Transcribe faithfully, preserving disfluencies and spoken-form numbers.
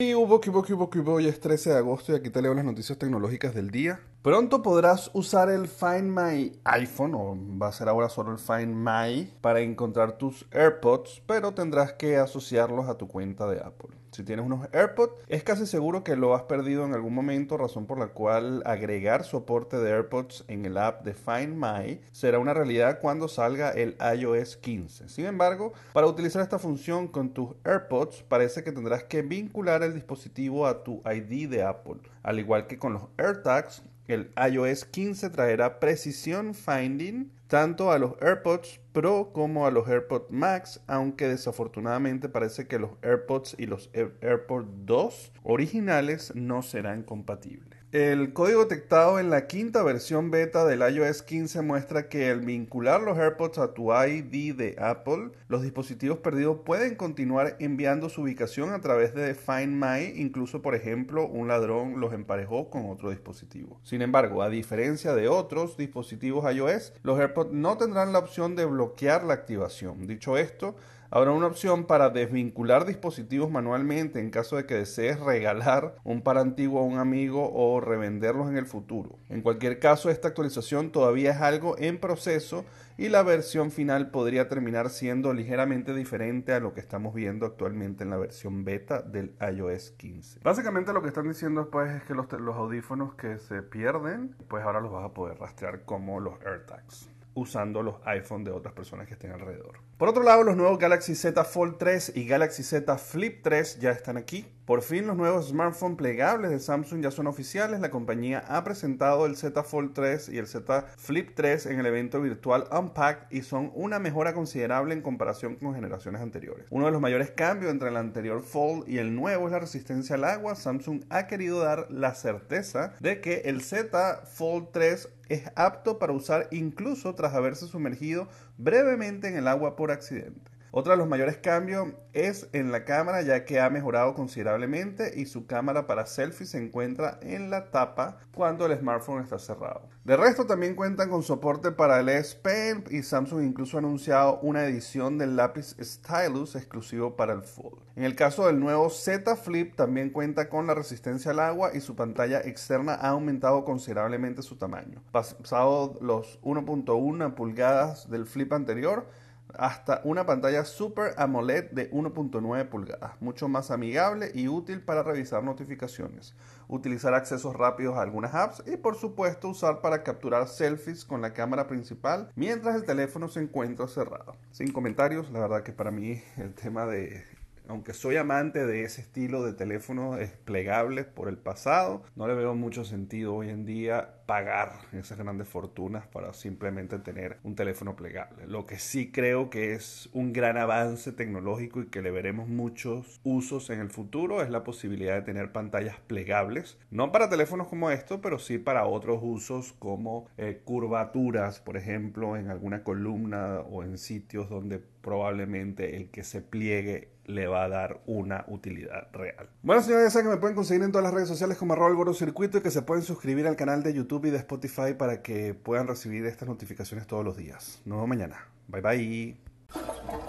Y hubo que hubo que hubo que hubo, hoy es trece de agosto y aquí te leo las noticias tecnológicas del día. Pronto podrás usar el Find My iPhone, o va a ser ahora solo el Find My, para encontrar tus AirPods, pero tendrás que asociarlos a tu cuenta de Apple. Si tienes unos AirPods, es casi seguro que lo has perdido en algún momento, razón por la cual agregar soporte de AirPods en el app de Find My será una realidad cuando salga el i o s quince. Sin embargo, para utilizar esta función con tus AirPods, parece que tendrás que vincular el dispositivo a tu I D de Apple. Al igual que con los AirTags, el i o s quince traerá precisión finding tanto a los AirPods Pro como a los AirPods Max, aunque desafortunadamente parece que los AirPods y los AirPods dos originales no serán compatibles. El código detectado en la quinta versión beta del i o s quince muestra que al vincular los AirPods a tu I D de Apple, los dispositivos perdidos pueden continuar enviando su ubicación a través de Find My, incluso por ejemplo un ladrón los emparejó con otro dispositivo. Sin embargo, a diferencia de otros dispositivos iOS, los AirPods no tendrán la opción de bloquear la activación. Dicho esto, habrá una opción para desvincular dispositivos manualmente en caso de que desees regalar un par antiguo a un amigo o revenderlos en el futuro. En cualquier caso, esta actualización todavía es algo en proceso y la versión final podría terminar siendo ligeramente diferente a lo que estamos viendo actualmente en la versión beta del i o s quince. Básicamente lo que están diciendo pues es que los, los audífonos que se pierden, pues ahora los vas a poder rastrear como los AirTags, usando los iPhone de otras personas que estén alrededor. Por otro lado, los nuevos Galaxy Z Fold tres y Galaxy Z Flip tres ya están aquí. Por fin, los nuevos smartphones plegables de Samsung ya son oficiales. La compañía ha presentado el Z Fold tres y el Z Flip tres en el evento virtual Unpacked y son una mejora considerable en comparación con generaciones anteriores. Uno de los mayores cambios entre el anterior Fold y el nuevo es la resistencia al agua. Samsung ha querido dar la certeza de que el Z Fold tres es apto para usar incluso tras haberse sumergido brevemente en el agua por accidente. Otro de los mayores cambios es en la cámara, ya que ha mejorado considerablemente y su cámara para selfie se encuentra en la tapa cuando el smartphone está cerrado. De resto, también cuentan con soporte para el S Pen y Samsung incluso ha anunciado una edición del lápiz Stylus exclusivo para el Fold. En el caso del nuevo Z Flip, también cuenta con la resistencia al agua y su pantalla externa ha aumentado considerablemente su tamaño, pasado los uno punto uno pulgadas del Flip anterior, hasta una pantalla Super AMOLED de uno punto nueve pulgadas, mucho más amigable y útil para revisar notificaciones, utilizar accesos rápidos a algunas apps y por supuesto usar para capturar selfies con la cámara principal mientras el teléfono se encuentra cerrado. Sin comentarios, la verdad que para mí el tema de... Aunque soy amante de ese estilo de teléfonos plegables por el pasado, no le veo mucho sentido hoy en día pagar esas grandes fortunas para simplemente tener un teléfono plegable. Lo que sí creo que es un gran avance tecnológico y que le veremos muchos usos en el futuro es la posibilidad de tener pantallas plegables, no para teléfonos como estos, pero sí para otros usos como eh, curvaturas, por ejemplo, en alguna columna o en sitios donde probablemente el que se pliegue le va a dar una utilidad real. Bueno, señores, ya saben que me pueden conseguir en todas las redes sociales como arroba el goro circuito y que se pueden suscribir al canal de YouTube y de Spotify para que puedan recibir estas notificaciones todos los días. Nos vemos mañana. Bye bye.